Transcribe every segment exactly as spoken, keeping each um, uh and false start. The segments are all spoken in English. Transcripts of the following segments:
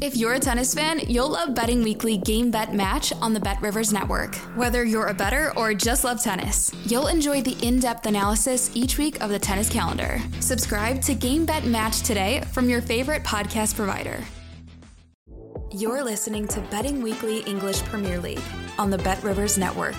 If you're a tennis fan, you'll love Betting Weekly Game Bet Match on the Bet Rivers Network. Whether you're a bettor or just love tennis, you'll enjoy the in-depth analysis each week of the tennis calendar. Subscribe to Game Bet Match today from your favorite podcast provider. You're listening to Betting Weekly English Premier League on the Bet Rivers Network.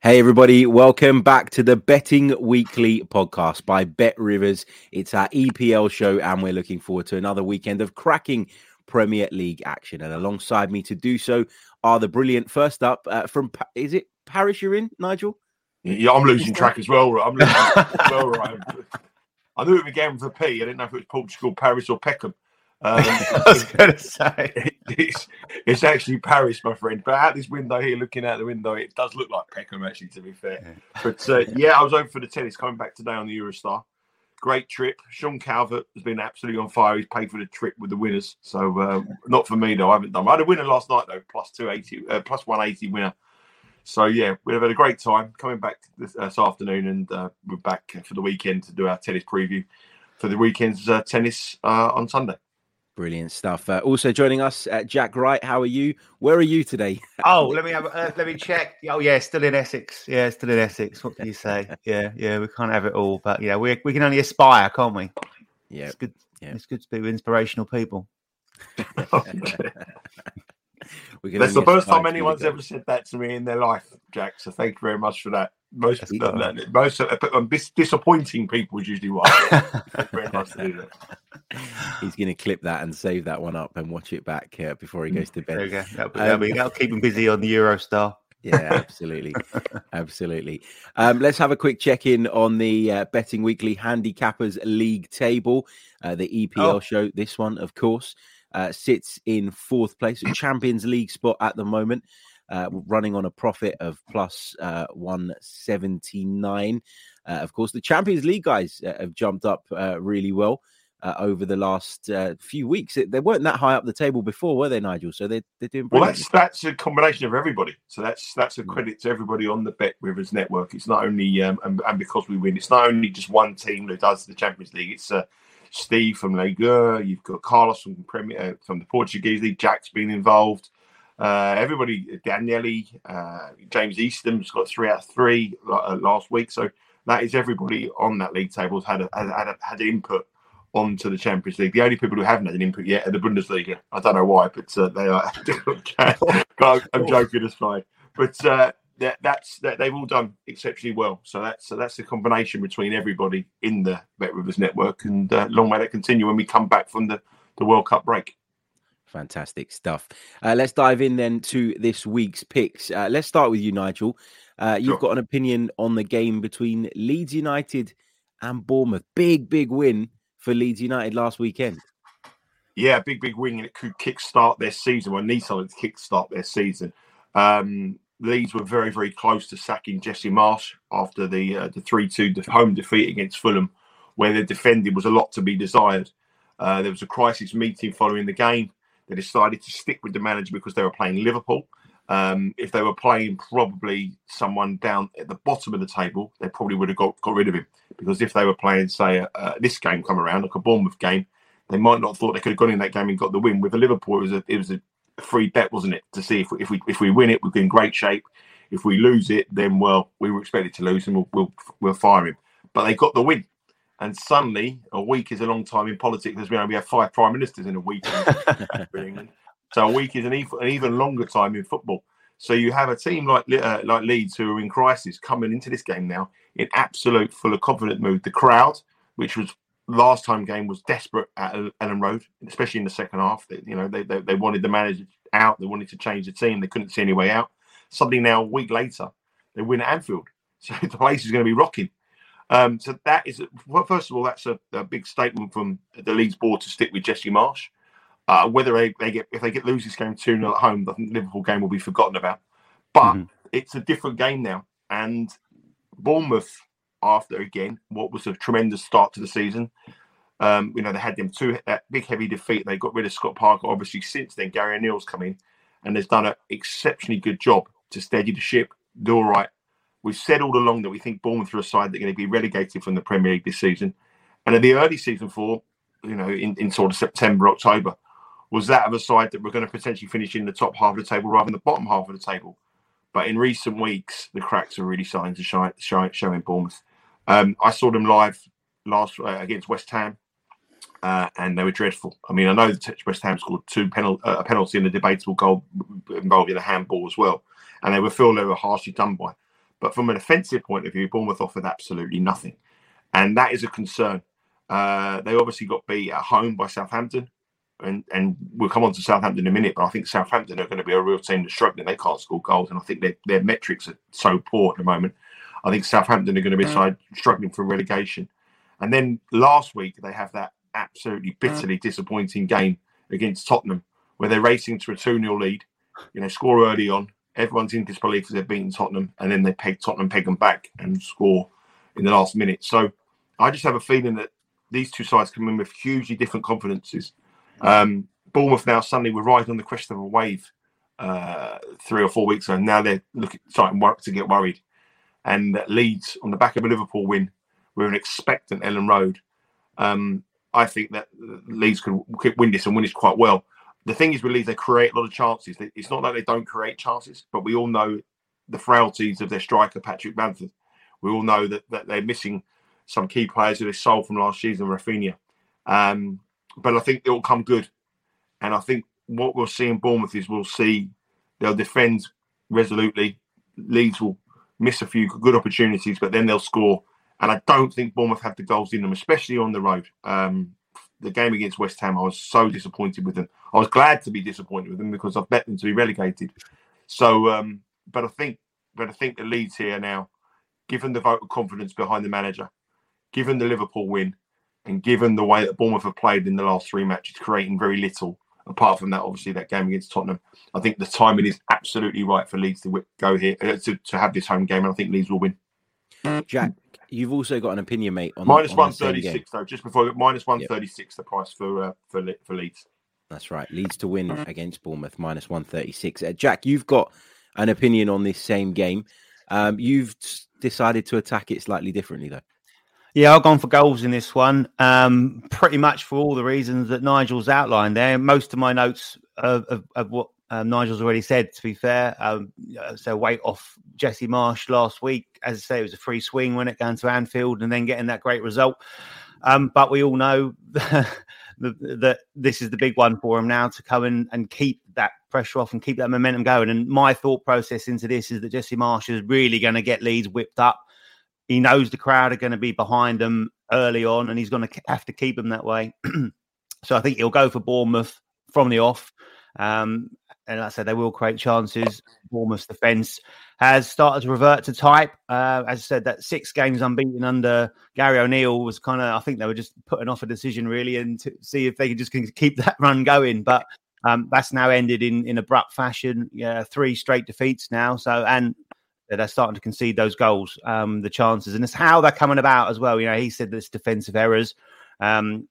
Hey everybody, welcome back to the Betting Weekly podcast by Bet Rivers. It's our E P L show and we're looking forward to another weekend of cracking Premier League action. And alongside me to do so are the brilliant, first up, uh, from, pa- is it Parish you're in, Nigel? Yeah, I'm losing track as well. I'm losing track as well, right? I knew it began with a P. I didn't know if it was Portugal, Paris or Peckham. Um, I was going to say it, it's, it's actually Paris, my friend. But out this window here, looking out the window, it does look like Peckham, actually, to be fair. Yeah. But uh, yeah, I was over for the tennis, coming back today on the Eurostar. Great trip. Sean Calvert has been absolutely on fire. He's paid for the trip with the winners. So uh, not for me, though. I haven't done. I had a winner last night, though, plus two eighty, uh, plus one eighty winner. So yeah, we've had a great time coming back this, this afternoon, and uh, we're back for the weekend to do our tennis preview for the weekend's uh, tennis uh, on Sunday. Brilliant stuff. Uh, also joining us, uh, Jack Wright. How are you? Where are you today? Oh, let me have. Uh, let me check. Oh, yeah, still in Essex. Yeah, still in Essex. What can you say? Yeah, yeah, we can't have it all, but yeah, we we can only aspire, can't we? Yeah, it's good. Yeah. It's good to be with inspirational people. That's the first time anyone's ever said that to me in their life, Jack. So thank you very much for that. Most of them, most of, um, bis- disappointing people is usually why. Thank you very much to do that. He's going to clip that and save that one up and watch it back uh, before he goes to bed. There you go. That'll, be, that'll, be, that'll keep him busy on the Eurostar. Yeah, absolutely. absolutely. Um, let's have a quick check-in on the uh, Betting Weekly Handicappers League table. Uh, the E P L oh. show, this one, of course, uh, sits in fourth place, a Champions League spot at the moment, uh, running on a profit of plus uh, one seventy-nine. Uh, of course, the Champions League guys uh, have jumped up uh, really well. Uh, over the last uh, few weeks. It, they weren't that high up the table before, were they, Nigel? So they're, they're doing brilliant. Well, that's that's a combination of everybody. So that's that's a credit to everybody on the Bet Rivers Network. It's not only, um, and, and because we win, it's not only just one team that does the Champions League. It's uh, Steve from Liga, you've got Carlos from, Premier, uh, from the Portuguese League, Jack's been involved. Uh, everybody, Danielli, uh, James Easton's got three out of three uh, last week. So that is everybody on that league table has had a, had, a, had input onto the Champions League. The only people who haven't had an input yet are the Bundesliga. I don't know why, but uh, they are. I'm joking aside, but uh, that, that's that they've all done exceptionally well. So that's so that's the combination between everybody in the Bet Rivers Network, and uh, long may that continue when we come back from the, the World Cup break. Fantastic stuff. Uh, let's dive in then to this week's picks. Uh, let's start with you, Nigel. Uh, you've sure. got an opinion on the game between Leeds United and Bournemouth. Big, big win for Leeds United last weekend. Yeah, big, big win, and it could kickstart their season. Well, need something to kickstart their season. Um, Leeds were very, very close to sacking Jesse Marsh after the uh, the three two home defeat against Fulham, where their defending was a lot to be desired. Uh, there was a crisis meeting following the game. They decided to stick with the manager because they were playing Liverpool. Um, if they were playing probably someone down at the bottom of the table, they probably would have got, got rid of him, because if they were playing, say, uh, uh, this game come around, like a Bournemouth game, they might not have thought they could have gone in that game and got the win. With a Liverpool, it was a, it was a free bet, wasn't it, to see if we, if we if we win it, we're in great shape. If we lose it, then, well, we were expected to lose and we'll, we'll, we'll fire him. But they got the win. And suddenly, a week is a long time in politics, as we know, we have five prime ministers in a week. So a week is an even, an even longer time in football. So you have a team like uh, like Leeds, who are in crisis, coming into this game now in absolute full of confident mood. The crowd, which was last time game, was desperate at Elland Road, especially in the second half. They, you know, they, they they wanted the manager out. They wanted to change the team. They couldn't see any way out. Suddenly now, a week later, they win at Anfield. So the place is going to be rocking. Um, so that is, well, first of all, that's a, a big statement from the Leeds board to stick with Jesse Marsh. Uh, whether they, they get if they get lose this game two nil at home, the Liverpool game will be forgotten about. But mm-hmm. it's a different game now. And Bournemouth, after again, what was a tremendous start to the season. Um, you know, they had them two, that big heavy defeat. They got rid of Scott Parker. Obviously, since then, Gary O'Neill's come in and has done an exceptionally good job to steady the ship, do all right. We've said all along that we think Bournemouth are a side that are going to be relegated from the Premier League this season. And in the early season four, you know, in, in sort of September, October, was that of a side that we're going to potentially finish in the top half of the table rather than the bottom half of the table. But in recent weeks, the cracks are really starting to shine, shine, showing Bournemouth. Um, I saw them live last uh, against West Ham, uh, and they were dreadful. I mean, I know West Ham scored two penal- uh, a penalty and a debatable goal involved in a handball as well. And they were feel they were harshly done by. But from an offensive point of view, Bournemouth offered absolutely nothing. And that is a concern. Uh, they obviously got beat at home by Southampton. And and we'll come on to Southampton in a minute, but I think Southampton are going to be a real team that's struggling. They can't score goals, and I think their, their metrics are so poor at the moment. I think Southampton are going to be mm. struggling for relegation. And then last week, they have that absolutely bitterly mm. disappointing game against Tottenham, where they're racing to a two nil lead, you know, score early on. Everyone's in disbelief because they've beaten Tottenham, and then they peg Tottenham, peg them back and score in the last minute. So I just have a feeling that these two sides come in with hugely different confidences. Um, Bournemouth now suddenly were riding on the crest of a wave uh, three or four weeks ago. Now they're looking, starting to get worried. And Leeds, on the back of a Liverpool win, we're an expectant Ellen Road. Um, I think that Leeds could win this and win this quite well. The thing is with Leeds, they create a lot of chances. It's not like they don't create chances, but we all know the frailties of their striker, Patrick Bamford. We all know that, that they're missing some key players who they sold from last season, Rafinha. Um But I think it will come good. And I think what we'll see in Bournemouth is we'll see they'll defend resolutely. Leeds will miss a few good opportunities, but then they'll score. And I don't think Bournemouth have the goals in them, especially on the road. Um, the game against West Ham, I was so disappointed with them. I was glad to be disappointed with them because I've bet them to be relegated. So, um, but I think but I think the Leeds here now, given the vote of confidence behind the manager, given the Liverpool win, and given the way that Bournemouth have played in the last three matches, creating very little, apart from that, obviously, that game against Tottenham, I think the timing is absolutely right for Leeds to go here, to, to have this home game, and I think Leeds will win. Jack, you've also got an opinion, mate. On minus the, on one thirty-six, though, just before, minus one thirty-six, yep. The price for, uh, for for Leeds. That's right. Leeds to win against Bournemouth, minus one thirty-six. Uh, Jack, you've got an opinion on this same game. Um, you've decided to attack it slightly differently, though. Yeah, I've gone for goals in this one, um, pretty much for all the reasons that Nigel's outlined there. Most of my notes of, of, of what um, Nigel's already said, to be fair. Um, so weight off Jesse Marsh last week. As I say, it was a free swing when it going to Anfield and then getting that great result. Um, but we all know that this is the big one for him now to come in and keep that pressure off and keep that momentum going. And my thought process into this is that Jesse Marsh is really going to get Leeds whipped up. He knows the crowd are going to be behind them early on, and he's going to have to keep them that way. So I think he'll go for Bournemouth from the off. Um, and like I said, they will create chances. Bournemouth's defence has started to revert to type. Uh, as I said, that six games unbeaten under Gary O'Neill was kind of, I think they were just putting off a decision really and to see if they could just keep that run going. But um, that's now ended in, in abrupt fashion. Yeah, three straight defeats now. So, and they're starting to concede those goals, um, the chances, and it's how they're coming about as well. You know, he said this defensive errors. Um,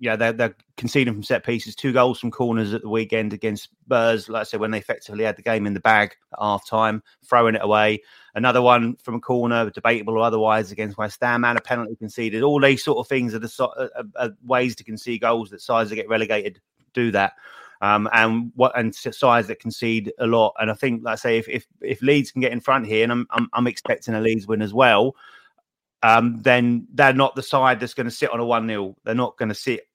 you know, they're, they're conceding from set pieces, two goals from corners at the weekend against Spurs. Like I said, when they effectively had the game in the bag at half time, throwing it away. Another one from a corner, debatable or otherwise, against West Ham, and a penalty conceded. All these sort of things are the so- are, are ways to concede goals that sides that get relegated do that. Um, and what and sides that concede a lot, and I think, like I say, if if, if Leeds can get in front here, and I'm, I'm I'm expecting a Leeds win as well, um, then they're not the side that's going to sit on a one nil. They're not going to sit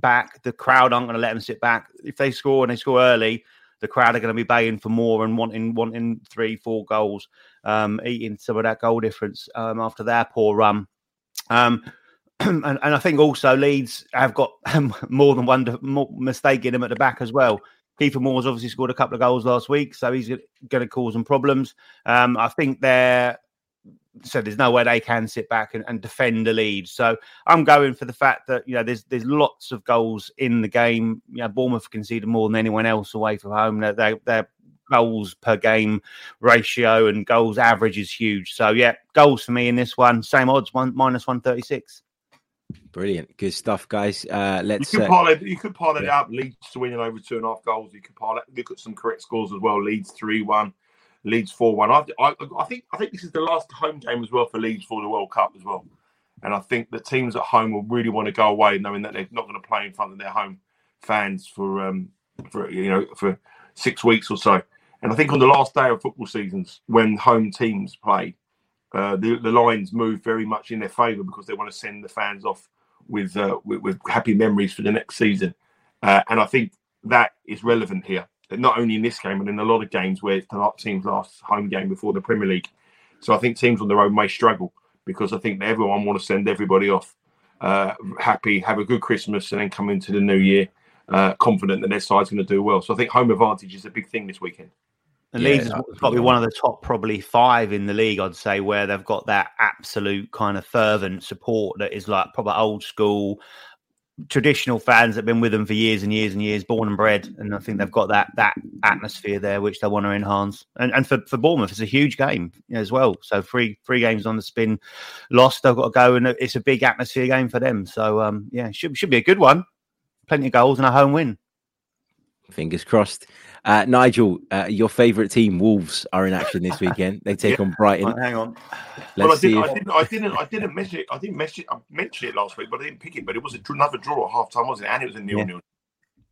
back. The crowd aren't going to let them sit back. If they score and they score early, the crowd are going to be baying for more and wanting wanting three, four goals, um, eating some of that goal difference um, after their poor run. Um, And, and I think also Leeds have got um, more than one de- more mistake in them at the back as well. Kiefer Moore's obviously scored a couple of goals last week, so he's going to cause them problems. Um, I think they're so there's no way they can sit back and, and defend the lead. So I'm going for the fact that, you know, there's there's lots of goals in the game. You know, Bournemouth conceded more than anyone else away from home. They, they, their goals per game ratio and goals average is huge. So, yeah, goals for me in this one. Same odds, one minus one thirty-six. Brilliant. Good stuff, guys. Uh, let's you could uh, pile it, you could pile it yeah. up. Leeds to winning over two and a half goals. You could pile it. Look at some correct scores as well. Leeds three one. Leeds four one. I, I, I think I think this is the last home game as well for Leeds for the World Cup as well. And I think the teams at home will really want to go away knowing that they're not going to play in front of their home fans for um, for you know for six weeks or so. And I think on the last day of football seasons, when home teams play, uh, the, the lines move very much in their favour because they want to send the fans off with uh, with, with happy memories for the next season. Uh, and I think that is relevant here. Not only in this game, but in a lot of games where it's the team's last home game before the Premier League. So I think teams on the road may struggle because I think everyone want to send everybody off uh, happy, have a good Christmas, and then come into the new year uh, confident that their side's going to do well. So I think home advantage is a big thing this weekend. And yeah, Leeds is probably one of the top probably five in the league, I'd say, where they've got that absolute kind of fervent support that is like proper old school, traditional fans that have been with them for years and years and years, born and bred, and I think they've got that that atmosphere there which they want to enhance. And and for, for Bournemouth, it's a huge game as well. So three three games on the spin, lost. They've got to go, and it's a big atmosphere game for them. So um, yeah, should should be a good one. Plenty of goals and a home win. Fingers crossed. Uh, Nigel, uh, your favourite team, Wolves, are in action this weekend. They take yeah. on Brighton. Hang on. Let's well, I, did, see I, if... didn't, I didn't. I didn't mention it. I didn't mention it. I mentioned it last week, but I didn't pick it. But it was another draw at half time, wasn't it? And it was a nil-nil. Yeah.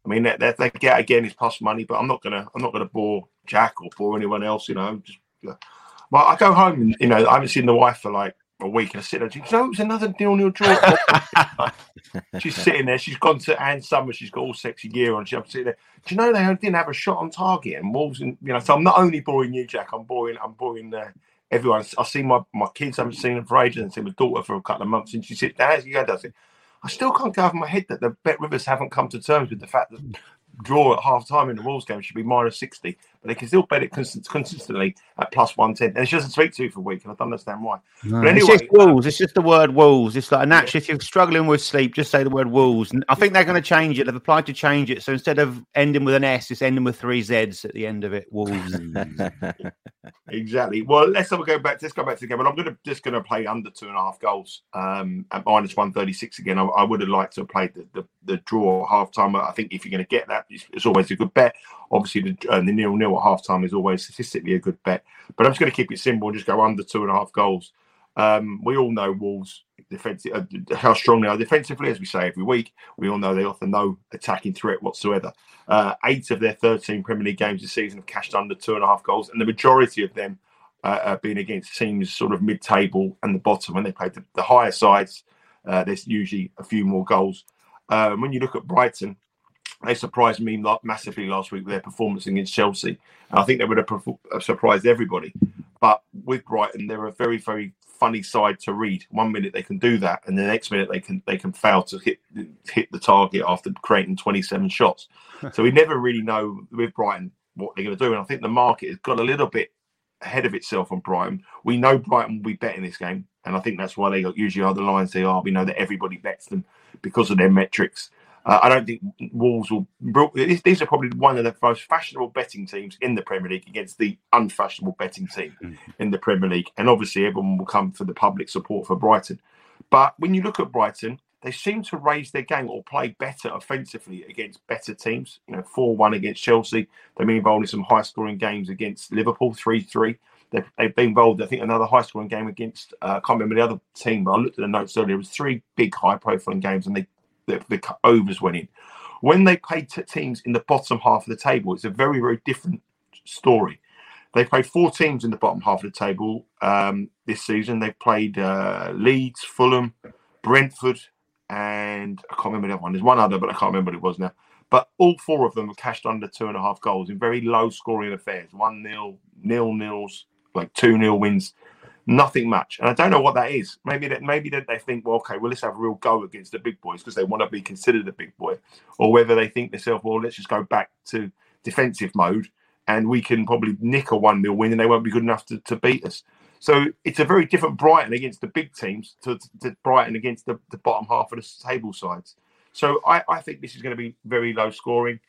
I mean, that, that, that get again is plus money. But I'm not gonna. I'm not gonna bore Jack or bore anyone else. You know. Just, uh, well, I go home. And, you know, I haven't seen the wife for like a week. And I sit there. She goes, "No, it was another nil-nil draw." She's sitting there. She's gone to Anne Summer. She's got all sexy gear on. She's sitting there. Do you know they didn't have a shot on target? And Wolves, and you know, so I'm not only boring you, Jack. I'm boring. I'm boring uh, everyone. I've seen my, my kids. I haven't seen them for ages. I've seen my daughter for a couple of months, and she said, "Dad, you go does it." I still can't go over my head that the Bet Rivers haven't come to terms with the fact that draw at half time in the Wolves game should be minus sixty, but they can still bet it cons- consistently at plus one ten. And she doesn't speak to you for a week, and I don't understand why. No. But anyway, it's just Wolves, it's just the word Wolves. It's like, and actually, if you're struggling with sleep, just say the word Wolves. And I think they're going to change it. They've applied to change it. So instead of ending with an S, it's ending with three Z's at the end of it. Wolves. Exactly. Well, let's have a go back. Let's go back to the game. But I'm going to just going to play under two and a half goals um, at minus one thirty-six again. I, I would have liked to have played the, the, the draw at half time. I think if you're going to get that, it's always a good bet. Obviously, the, uh, the nil-nil at half-time is always statistically a good bet. But I'm just going to keep it simple and just go under two and a half goals. Um, we all know Wolves, defensive, uh, how strong they are defensively, as we say every week. We all know they offer no attacking threat whatsoever. Uh, eight of their thirteen Premier League games this season have cashed under two and a half goals, and the majority of them uh, have been against teams sort of mid-table and the bottom. When they played the, the higher sides, uh, there's usually a few more goals. Uh, when you look at Brighton, they surprised me massively last week with their performance against Chelsea. And I think they would have perf- surprised everybody. But with Brighton, they're a very, very funny side to read. One minute they can do that, and the next minute they can they can fail to hit hit the target after creating twenty-seven shots. So we never really know with Brighton what they're going to do. And I think the market has got a little bit ahead of itself on Brighton. We know Brighton will be betting this game, and I think that's why they usually are the lines they are. We know that everybody bets them because of their metrics. Uh, I don't think Wolves will... These are probably one of the most fashionable betting teams in the Premier League against the unfashionable betting team in the Premier League. And obviously, everyone will come for the public support for Brighton. But when you look at Brighton, they seem to raise their game or play better offensively against better teams. You know, four one against Chelsea. They've been involved in some high-scoring games against Liverpool, three three. They've, they've been involved, I think, another high-scoring game against... I uh, can't remember the other team, but I looked at the notes earlier. It was three big high-profile games, and they... The, the overs went in. When they played t- teams in the bottom half of the table, it's a very, very different story. They played four teams in the bottom half of the table um, this season. They played uh, Leeds, Fulham, Brentford, and I can't remember the other one. There's one other, but I can't remember what it was now. But all four of them were cashed under two and a half goals in very low-scoring affairs. One nil, nil-nils, like two-nil wins. Nothing much. And I don't know what that is. Maybe that maybe that they think, well, okay, well, let's have a real go against the big boys because they want to be considered a big boy. Or whether they think themselves, well, let's just go back to defensive mode and we can probably nick a one-nil win and they won't be good enough to, to beat us. So it's a very different Brighton against the big teams to, to Brighton against the, the bottom half of the table sides. So I, I think this is going to be very low scoring.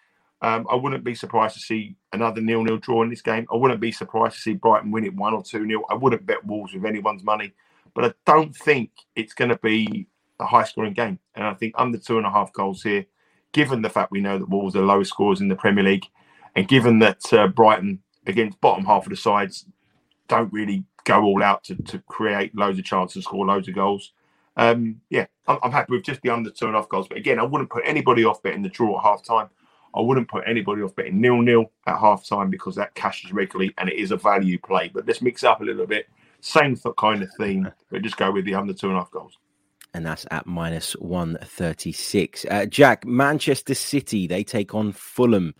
Um, I wouldn't be surprised to see another nil-nil draw in this game. I wouldn't be surprised to see Brighton win it one or two-nil. I wouldn't bet Wolves with anyone's money. But I don't think it's going to be a high-scoring game. And I think under two and a half goals here, given the fact we know that Wolves are the lowest scorers in the Premier League, and given that uh, Brighton, against bottom half of the sides, don't really go all out to, to create loads of chances and score loads of goals. Um, yeah, I'm, I'm happy with just the under two and a half goals. But again, I wouldn't put anybody off betting the draw at half-time. I wouldn't put anybody off betting nil-nil at half-time because that cashes regularly and it is a value play. But let's mix up a little bit. Same kind of theme, but just go with the under two and a half goals. And that's at minus one thirty-six. Uh, Jack, Manchester City, they take on Fulham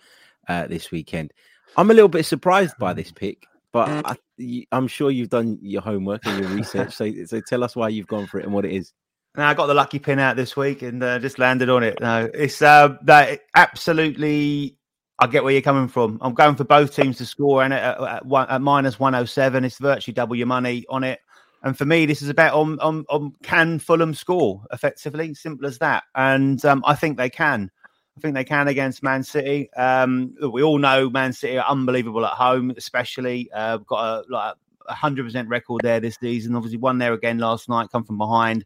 uh, this weekend. I'm a little bit surprised by this pick, but I, I'm sure you've done your homework and your research. so, so tell us why you've gone for it and what it is. No, I got the lucky pin out this week and uh, just landed on it. No, it's uh, that absolutely. I get where you're coming from. I'm going for both teams to score, and at, at, one, at minus one oh seven, it's virtually double your money on it. And for me, this is about on on, on can Fulham score effectively, simple as that. And um, I think they can. I think they can against Man City. Um, we all know Man City are unbelievable at home, especially. Uh, got a like. one hundred percent record there this season. Obviously won there again last night, come from behind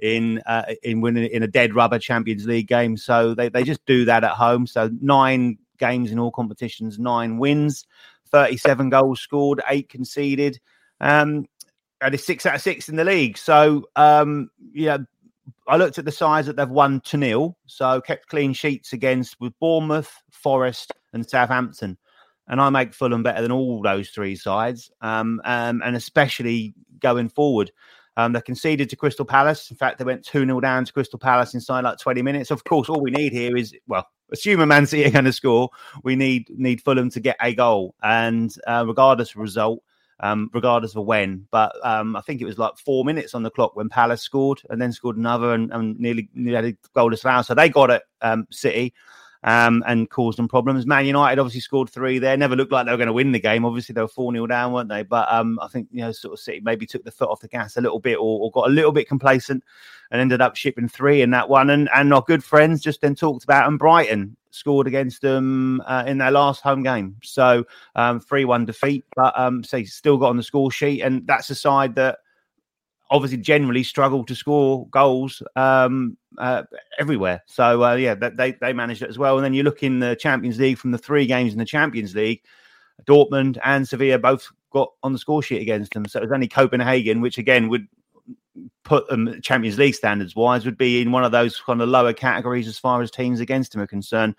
in uh, in winning in a dead rubber Champions League game. So they, they just do that at home. So nine games in all competitions, nine wins, thirty-seven goals scored, eight conceded. Um, and it's six out of six in the league. So, um, you know, I looked at the sides that they've won to nil. So kept clean sheets against with Bournemouth, Forest and Southampton. And I make Fulham better than all those three sides, um, um, and especially going forward. Um, they conceded to Crystal Palace. In fact, they went two-nil down to Crystal Palace inside like twenty minutes. Of course, all we need here is, well, assuming Man City are going to score, we need need Fulham to get a goal. And uh, regardless of result, um, regardless of when, but um, I think it was like four minutes on the clock when Palace scored and then scored another and, and nearly, nearly had a goalless foul. So they got it, um, City. Um, and caused them problems. Man United obviously scored three there. Never looked like they were going to win the game. Obviously, they were four-nil down, weren't they? But um, I think, you know, sort of City maybe took the foot off the gas a little bit or, or got a little bit complacent and ended up shipping three in that one. And, and our good friends just then talked about and Brighton scored against them uh, in their last home game. So um, three-one defeat, but um, so still got on the score sheet. And that's a side that obviously generally struggle to score goals um, uh, everywhere. So, uh, yeah, they they managed it as well. And then you look in the Champions League from the three games in the Champions League, Dortmund and Sevilla both got on the score sheet against them. So it was only Copenhagen, which, again, would put them Champions League standards-wise, would be in one of those kind of lower categories as far as teams against them are concerned.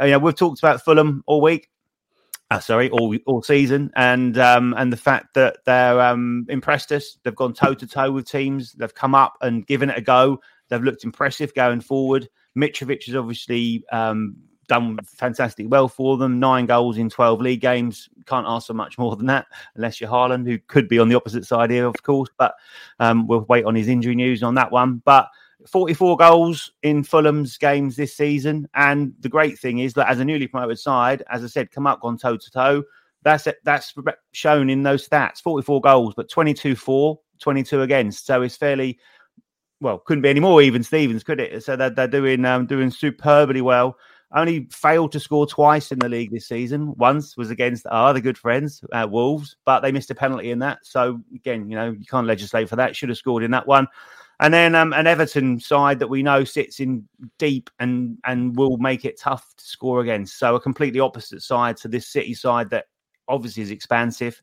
You know, we've talked about Fulham all week. Uh, sorry, all all season, and um, and the fact that they're um, impressed us. They've gone toe to toe with teams. They've come up and given it a go. They've looked impressive going forward. Mitrovic has obviously um, done fantastic well for them. Nine goals in twelve league games. Can't ask for much more than that, unless you're Haaland, who could be on the opposite side here, of course. But um, we'll wait on his injury news on that one. But forty-four goals in Fulham's games this season. And the great thing is that as a newly promoted side, as I said, come up, gone toe-to-toe. That's it, that's shown in those stats. forty-four goals, but twenty-two for, twenty-two against. So it's fairly, well, couldn't be any more even Stevens, could it? So they're, they're doing um, doing superbly well. Only failed to score twice in the league this season. Once was against our other good friends, uh, Wolves, but they missed a penalty in that. So, again, you know, you can't legislate for that. Should have scored in that one. And then um, an Everton side that we know sits in deep and, and will make it tough to score against. So a completely opposite side to this City side that obviously is expansive.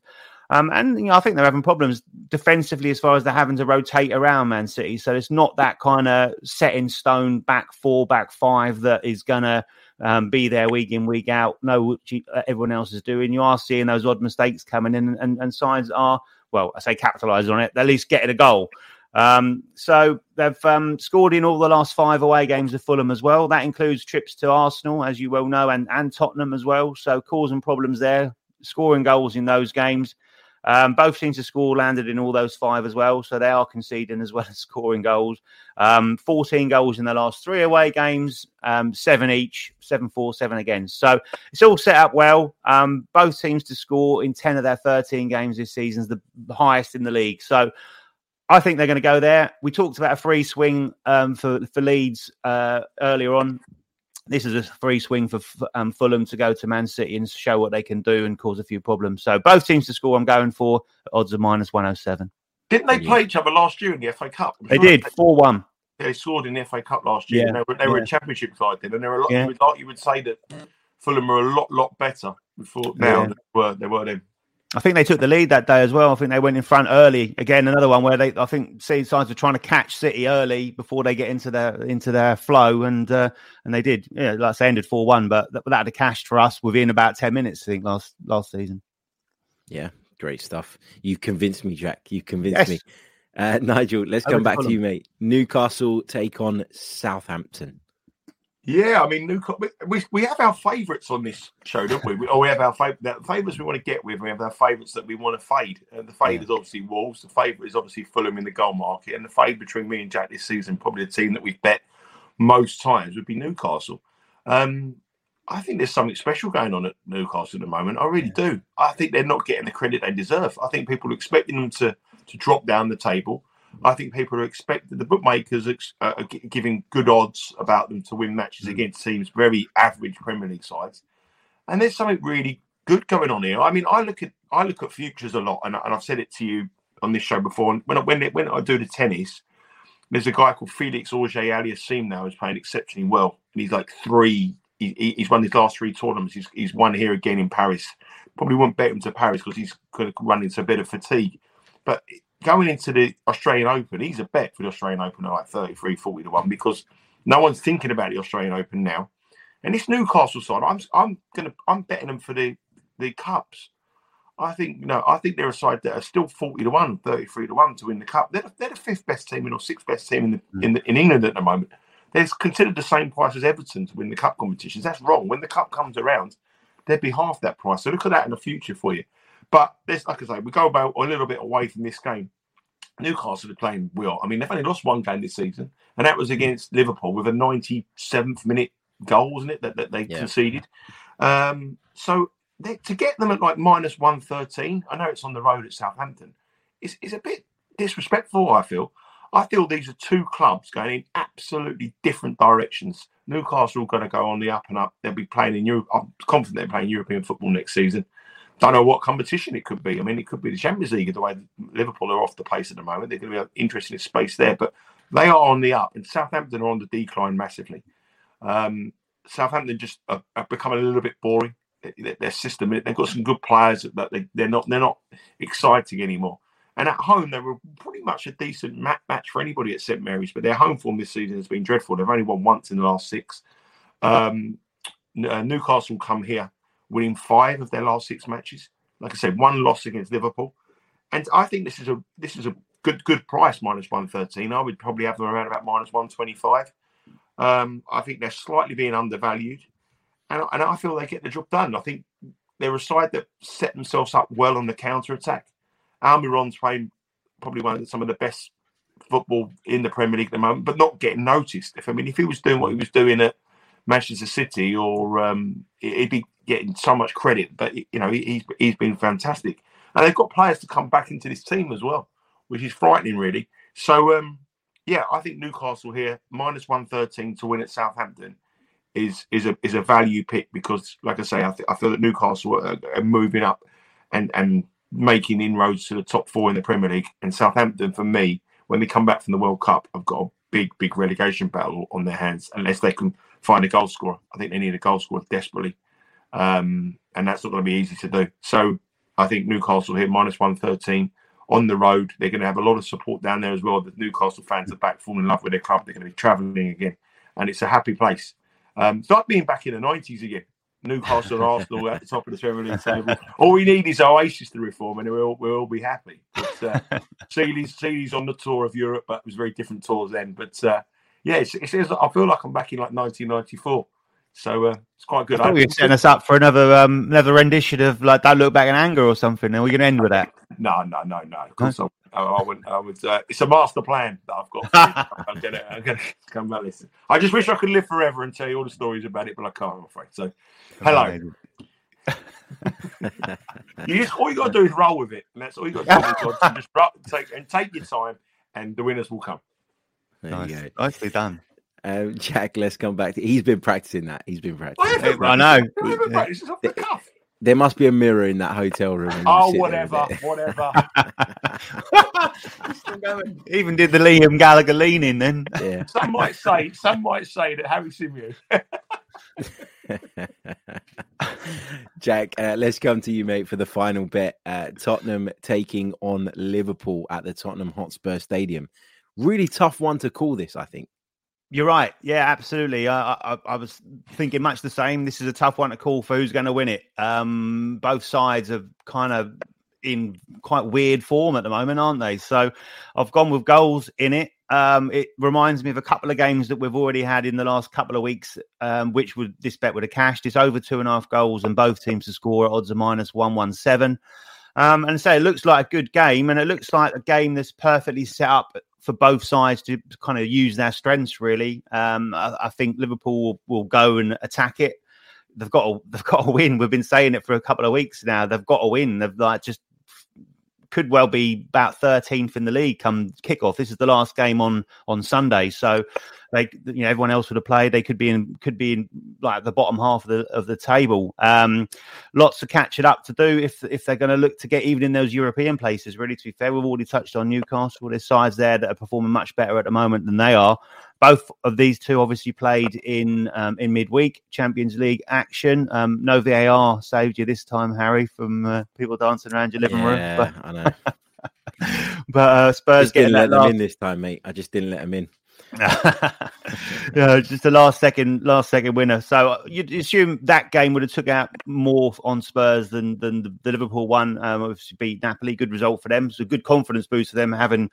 Um, and you know, I think they're having problems defensively as far as they're having to rotate around Man City. So it's not that kind of set in stone back four, back five that is going to um, be there week in, week out. Know what everyone else is doing. You are seeing those odd mistakes coming in and, and, and sides are, well, I say capitalised on it, at least getting a goal. Um, so they've um, scored in all the last five away games of Fulham as well. That includes trips to Arsenal, as you well know, and, and Tottenham as well. So causing problems there, scoring goals in those games. Um, both teams to score landed in all those five as well, so they are conceding as well as scoring goals. Um, fourteen goals in the last three away games, um, seven each, seven for, seven against. So it's all set up well. Um, both teams to score in ten of their thirteen games this season is the highest in the league. So I think they're going to go there. We talked about a free swing um, for, for Leeds uh, earlier on. This is a free swing for um, Fulham to go to Man City and show what they can do and cause a few problems. So both teams to score, I'm going for odds of minus one oh seven. Didn't they yeah. play each other last year in the F A Cup? I'm they sure did, four one. They, they scored in the F A Cup last year. Yeah. And they were, they were yeah. a championship side then. And they were a lot, yeah. you, would, like you would say that Fulham were a lot, lot better before now yeah. than they were, they were then. I think they took the lead that day as well. I think they went in front early. Again, another one where they, I think, City sides were trying to catch City early before they get into their into their flow, and uh, and they did. Yeah, like I say, ended four one, but that, that had a cash for us within about ten minutes. I think last last season. Yeah, great stuff. You convinced me, Jack. You convinced yes. me, uh, Nigel. Let's come back to you, mate. Newcastle take on Southampton. Yeah, I mean, Newcastle, we we have our favourites on this show, don't we? we or we have our favourites favorites we want to get with. We have our favourites that we want to fade. And the fade yeah. is obviously Wolves. The favourite is obviously Fulham in the goal market. And the fade between me and Jack this season, probably the team that we've bet most times, would be Newcastle. Um, I think there's something special going on at Newcastle at the moment. I really yeah. do. I think they're not getting the credit they deserve. I think people are expecting them to, to drop down the table. I think people are expecting, the bookmakers are giving good odds about them to win matches mm. against teams, very average Premier League sides. And there's something really good going on here. I mean, I look at I look at futures a lot, and, and I've said it to you on this show before. And when I, when, it, when I do the tennis, there's a guy called Felix Auger-Aliassime now who's playing exceptionally well. And he's like three, he, he's won his last three tournaments. He's, he's won here again in Paris. Probably won't bet him to Paris because he's going to run into a bit of fatigue. But going into the Australian Open, he's a bet for the Australian Open at like thirty-three, forty to one because no one's thinking about the Australian Open now. And this Newcastle side, I'm I'm gonna I'm betting them for the, the Cups. I think you know, I think they're a side that are still forty to one, thirty-three to one to win the Cup. They're, they're the fifth best team or sixth best team in the, in, the, in England at the moment. They're considered the same price as Everton to win the Cup competitions. That's wrong. When the Cup comes around, they'd be half that price. So look at that in the future for you. But this, like I say, we go about a little bit away from this game. Newcastle are playing well. I mean, they've only lost one game this season, and that was against Liverpool with a ninety-seventh minute goal, wasn't it, that, that they yeah. conceded. Um, so they, to get them at like minus one thirteen, I know it's on the road at Southampton, it's, it's a bit disrespectful, I feel. I feel these are two clubs going in absolutely different directions. Newcastle are going to go on the up and up. They'll be playing in Europe. I'm confident they're playing European football next season. Don't know what competition it could be. I mean, it could be the Champions League, the way Liverpool are off the pace at the moment. They're going to be interested in space there, but they are on the up, and Southampton are on the decline massively. Um, Southampton just are, are becoming a little bit boring. Their, their system, they've got some good players, but they, they're not they're not exciting anymore. And at home, they were pretty much a decent mat, match for anybody at St Mary's, but their home form this season has been dreadful. They've only won once in the last six. Um, Newcastle come here, winning five of their last six matches. Like I said, one loss against Liverpool. And I think this is a this is a good good price, minus one thirteen. I would probably have them around about minus one twenty-five. Um, I think they're slightly being undervalued. And, and I feel they get the job done. I think they're a side that set themselves up well on the counter-attack. Almiron's playing probably one of the, some of the best football in the Premier League at the moment, but not getting noticed. If I mean, if he was doing what he was doing at Manchester City, or um, he'd be getting so much credit, but you know, he's he's been fantastic, and they've got players to come back into this team as well, which is frightening, really. So, um, yeah, I think Newcastle here minus one thirteen to win at Southampton is is a is a value pick because, like I say, I, th- I feel that Newcastle are, are moving up and and making inroads to the top four in the Premier League, and Southampton, for me, when they come back from the World Cup, I've got a big big relegation battle on their hands unless they can find a goal scorer. I think they need a goal scorer desperately. Um, and that's not going to be easy to do. So I think Newcastle here, minus one thirteen on the road. They're going to have a lot of support down there as well. The Newcastle fans are back, falling in love with their club. They're going to be travelling again. And it's a happy place. Um, it's like being back in the nineties again. Newcastle and Arsenal at the top of the Premier League table. All we need is Oasis to reform and we'll, we'll all be happy. But, uh, Seeley's, Seeley's on the tour of Europe, but it was very different tours then. But uh, yeah, it's, it's, it's, I feel like I'm back in like nineteen ninety-four. So uh, it's quite good. I think we're setting us up for another um, another rendition of like Don't Look Back in Anger or something. Are we going to end with that? No, no, no, no. Of course huh? I, I would. I would uh, it's a master plan that I've got. I'm going to I'm gonna come back listen. I just wish I could live forever and tell you all the stories about it, but I can't, I'm afraid. So, hello. you just, all you got to do is roll with it, and that's all you got to do. So just roll, take and take your time, and the winners will come. There nice. You go. Nicely done. Um, Jack, let's come back to he's been practicing that. He's been practicing. I, I know. I it's off the cuff. There must be a mirror in that hotel room. Oh, whatever, whatever. Still going. Even did the Liam Gallagher lean in then. Yeah. Some might say, some might say that Harry Symeou. Jack, uh, let's come to you, mate, for the final bet. Uh, Tottenham taking on Liverpool at the Tottenham Hotspur Stadium. Really tough one to call this, I think. You're right. Yeah, absolutely. I, I, I was thinking much the same. This is a tough one to call for who's going to win it. Um, both sides are kind of in quite weird form at the moment, aren't they? So I've gone with goals in it. Um, it reminds me of a couple of games that we've already had in the last couple of weeks, um, which would this bet would have cashed. It's over two and a half goals and both teams to score at odds of minus one one seven. Um, and so it looks like a good game, and it looks like a game that's perfectly set up for both sides to kind of use their strengths, really. Um, I, I think Liverpool will, will go and attack it. They've got to, they've got to win. We've been saying it for a couple of weeks now. They've got to win. They've like just could well be about thirteenth in the league come kickoff. This is the last game on on Sunday, so they, you know, everyone else would have played. They could be in, could be in like the bottom half of the of the table. Um, lots to catch it up to do if if they're going to look to get even in those European places. Really, to be fair, we've already touched on Newcastle. There's sides there that are performing much better at the moment than they are. Both of these two obviously played in um, in midweek Champions League action. Um, no V A R saved you this time, Harry, from uh, people dancing around your living yeah, room. But, I know. But uh, Spurs just didn't let them last... in this time, mate. I just didn't let them in. Yeah, just a last second, last second winner. So you'd assume that game would have took out more on Spurs than than the, the Liverpool one. Um, obviously beat Napoli, good result for them. So good confidence boost for them having,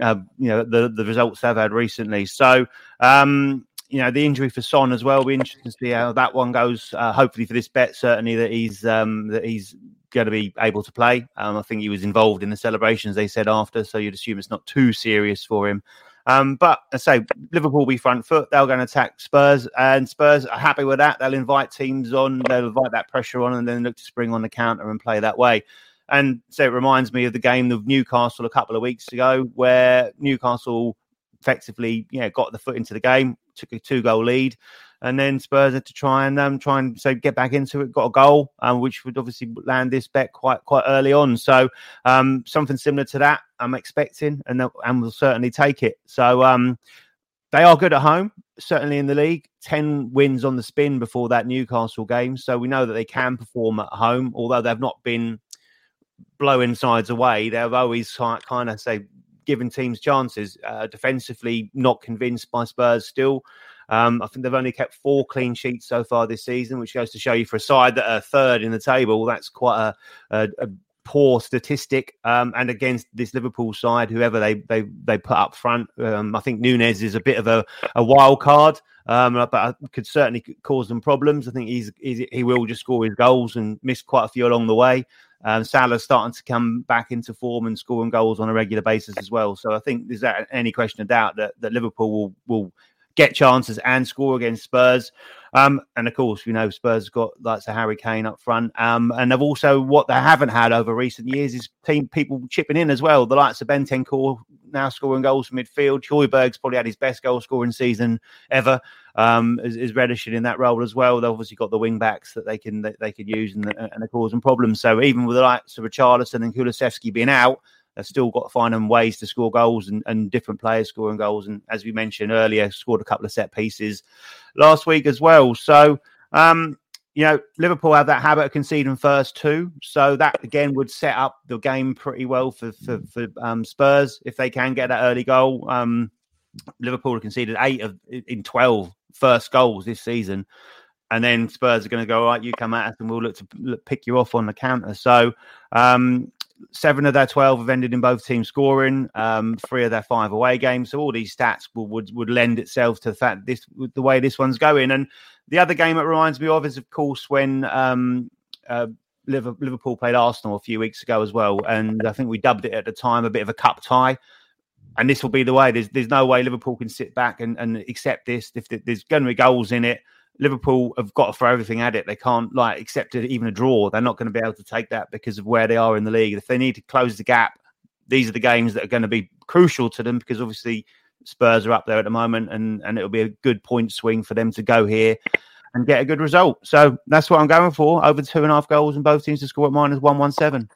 uh, you know, the the results they've had recently. So um, you know, the injury for Son as well. Be interesting to see how that one goes. Uh, hopefully for this bet, certainly that he's um, that he's going to be able to play. Um, I think he was involved in the celebrations they said after. So you'd assume it's not too serious for him. Um, but I say Liverpool will be front foot. They'll go and attack Spurs, and Spurs are happy with that. They'll invite teams on. They'll invite that pressure on, and then look to spring on the counter and play that way. And so it reminds me of the game of Newcastle a couple of weeks ago, where Newcastle effectively, you know, got the foot into the game, took a two-goal lead, and then Spurs had to try and um, try and so get back into it. Got a goal, um, which would obviously land this bet quite quite early on. So um, something similar to that I'm expecting, and and we'll certainly take it. So um, they are good at home, certainly in the league. Ten wins on the spin before that Newcastle game, so we know that they can perform at home. Although they've not been blowing sides away, they've always kind of say given teams chances. Uh, defensively, not convinced by Spurs still. Um, I think they've only kept four clean sheets so far this season, which goes to show you for a side that are third in the table, that's quite a, a, a poor statistic. Um, and against this Liverpool side, whoever they they, they put up front, um, I think Nunez is a bit of a, a wild card, um, but I could certainly cause them problems. I think he's, he's he will just score his goals and miss quite a few along the way. Um, Salah's starting to come back into form and scoring goals on a regular basis as well. So I think there's any question of doubt that, that Liverpool will will get chances and score against Spurs. Um, and of course, you know, Spurs got like a Harry Kane up front. Um, and they've also, what they haven't had over recent years is team people chipping in as well. The likes of Bentancur now scoring goals from midfield. Højbjerg's probably had his best goal scoring season ever. Um, is, is relishing in that role as well. They've obviously got the wing backs that they can that they could use and, and they're causing problems. So even with the likes of Richarlison and Kulusevski being out, they've still got to find them ways to score goals and, and different players scoring goals. And as we mentioned earlier, scored a couple of set pieces last week as well. So, um, you know, Liverpool have that habit of conceding first too. So that, again, would set up the game pretty well for, for, for um, Spurs. If they can get that early goal, um, Liverpool have conceded eight of, in twelve first goals this season. And then Spurs are going to go, all right, you come at us and we'll look to look, pick you off on the counter. So, um seven of their twelve have ended in both teams scoring, um, three of their five away games. So all these stats will, would would lend itself to the fact this the way this one's going. And the other game it reminds me of is, of course, when um, uh, Liverpool played Arsenal a few weeks ago as well. And I think we dubbed it at the time a bit of a cup tie. And this will be the way. There's there's no way Liverpool can sit back and, and accept this. If there's going to be goals in it, Liverpool have got to throw everything at it. They can't like accept it, even a draw. They're not going to be able to take that because of where they are in the league. If they need to close the gap, these are the games that are going to be crucial to them, because obviously Spurs are up there at the moment, and, and it'll be a good point swing for them to go here and get a good result. So that's what I'm going for. Over two and a half goals and both teams to score at minus one seventeen.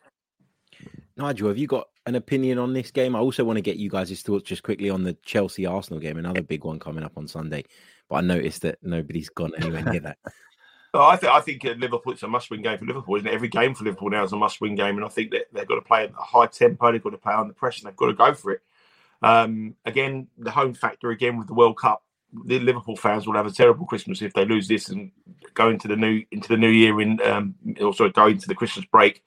Nigel, have you got an opinion on this game? I also want to get you guys' thoughts just quickly on the Chelsea-Arsenal game, another big one coming up on Sunday. But I noticed that nobody's gone anywhere near that. Oh, I, th- I think uh, Liverpool, it's a must-win game for Liverpool, isn't it? Every game for Liverpool now is a must-win game, and I think that they've got to play at a high tempo, they've got to play under pressure, and they've got to go for it. Um, again, the home factor, again, with the World Cup, the Liverpool fans will have a terrible Christmas if they lose this and go into the new into the new year, in, um, also go into the Christmas break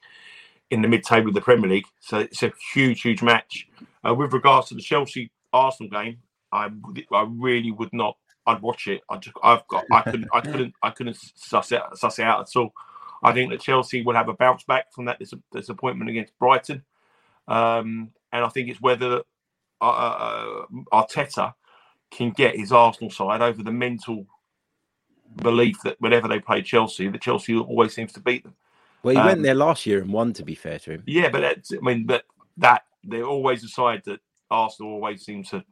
in the mid-table of the Premier League. So it's a huge, huge match. Uh, with regards to the Chelsea-Arsenal game, I, I really would not. I'd watch it. I just, I've got, I couldn't, I couldn't, I couldn't suss it, suss it out at all. I think that Chelsea will have a bounce back from that dis- disappointment against Brighton, um, and I think it's whether uh, uh, Arteta can get his Arsenal side over the mental belief that whenever they play Chelsea, that Chelsea always seems to beat them. Well, he um, went there last year and won. To be fair to him, yeah, but that's, I mean, but that they're always a side that Arsenal always seems to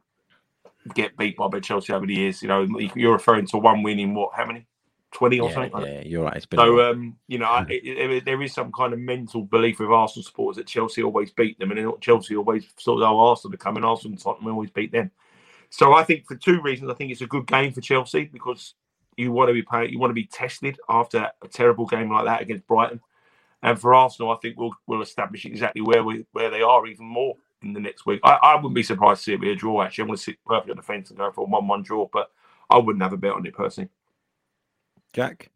get beat by Chelsea over the years. You know, you're referring to one win in what? How many? twenty or yeah, something? Like yeah, that. You're right. It's been so, um, you know, mm. I, it, it, there is some kind of mental belief with Arsenal supporters that Chelsea always beat them, and then Chelsea always sort of, oh, Arsenal to come, and Arsenal and Tottenham always beat them. So I think for two reasons, I think it's a good game for Chelsea because you want to be paying, you want to be tested after a terrible game like that against Brighton, and for Arsenal, I think we'll we'll establish exactly where we where they are even more in the next week. I, I wouldn't be surprised to see it be a draw, actually. I'm going to sit perfectly on the fence and go for a one one draw, but I wouldn't have a bet on it personally. Jack?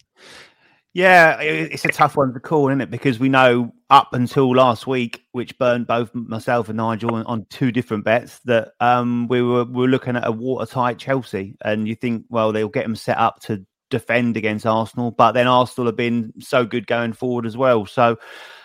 Yeah, it's a tough one to call, isn't it? Because we know up until last week, which burned both myself and Nigel on, on two different bets, that um, we were we were looking at a watertight Chelsea. And you think, well, they'll get them set up to defend against Arsenal, but then Arsenal have been so good going forward as well. So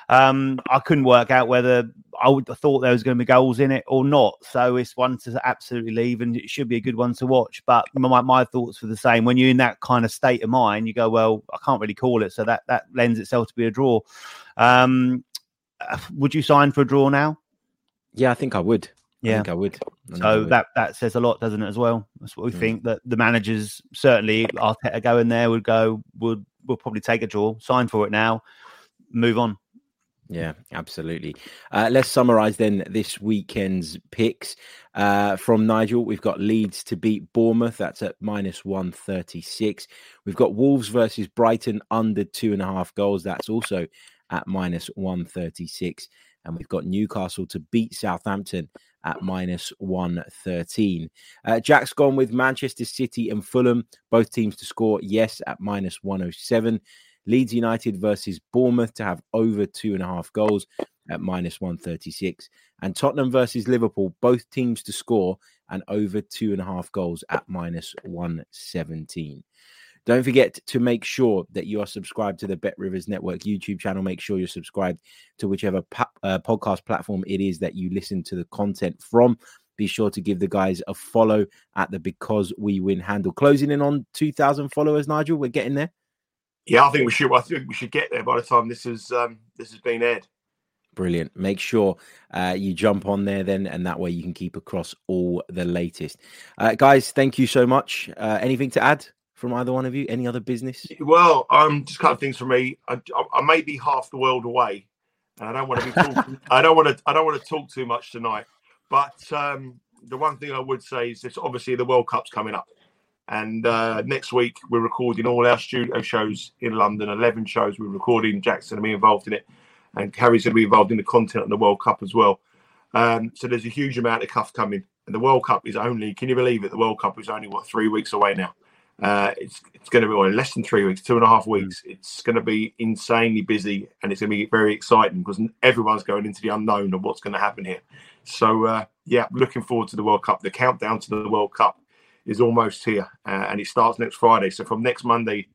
um, I couldn't work out whether I would have thought there was going to be goals in it or not. So it's one to absolutely leave, and it should be a good one to watch. But my, my thoughts were the same. When you're in that kind of state of mind, you go, well, I can't really call it. So that, that lends itself to be a draw. Um, would you sign for a draw now? Yeah, I think I would. Yeah, I think I would. I so I would. That, that says a lot, doesn't it, as well? That's what we mm. think, that the managers, certainly Arteta going there, would go, would will probably take a draw, sign for it now, move on. Yeah, absolutely. Uh, let's summarise then this weekend's picks. Uh, from Nigel, we've got Leeds to beat Bournemouth. That's at minus one thirty-six. We've got Wolves versus Brighton under two and a half goals. That's also at minus one thirty-six. And we've got Newcastle to beat Southampton at minus one thirteen. Uh, Jack's gone with Manchester City and Fulham. Both teams to score, yes, at minus one oh seven. Leeds United versus Bournemouth to have over two and a half goals at minus one thirty-six. And Tottenham versus Liverpool, both teams to score and over two and a half goals at minus one seventeen. Don't forget to make sure that you are subscribed to the Bet Rivers Network YouTube channel. Make sure you're subscribed to whichever pa- uh, podcast platform it is that you listen to the content from. Be sure to give the guys a follow at the Because We Win handle. Closing in on two thousand followers, Nigel. We're getting there. Yeah, I think we should. I think we should get there by the time this is um, this has been aired. Brilliant. Make sure uh, you jump on there then, and that way you can keep across all the latest. Uh, guys, thank you so much. Uh, anything to add from either one of you? Any other business? Well, um, just kind of things for me. I, I, I may be half the world away, and I don't want to be talking, I don't want to. I don't want to talk too much tonight. But um, the one thing I would say is this: obviously, the World Cup's coming up. And uh, next week, we're recording all our studio shows in London, eleven shows. We're recording. Jackson and me involved in it. And Harry's going to be involved in the content on the World Cup as well. Um, so there's a huge amount of cuff coming. And the World Cup is only, can you believe it? The World Cup is only, what, three weeks away now. Uh, it's it's going to be well, in less than three weeks, two and a half weeks. It's going to be insanely busy, and it's going to be very exciting because everyone's going into the unknown of what's going to happen here. So, uh, yeah, looking forward to the World Cup. The countdown to the World Cup is almost here, uh, and it starts next Friday. So from next Monday,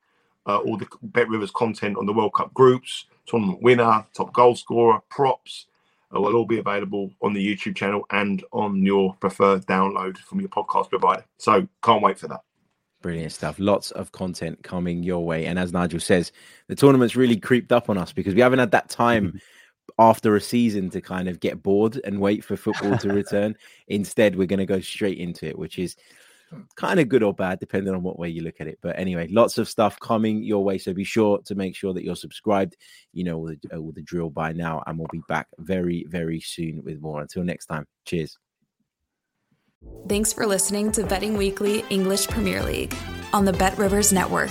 uh, all the Bet Rivers content on the World Cup groups, tournament winner, top goal scorer, props, uh, will all be available on the YouTube channel and on your preferred download from your podcast provider. So can't wait for that. Brilliant stuff. Lots of content coming your way. And as Nigel says, the tournament's really creeped up on us because we haven't had that time after a season to kind of get bored and wait for football to return. Instead, we're going to go straight into it, which is kind of good or bad, depending on what way you look at it. But anyway, lots of stuff coming your way. So be sure to make sure that you're subscribed. You know all the, all the drill by now. And we'll be back very, very soon with more. Until next time, cheers. Thanks for listening to Betting Weekly English Premier League on the Bet Rivers Network.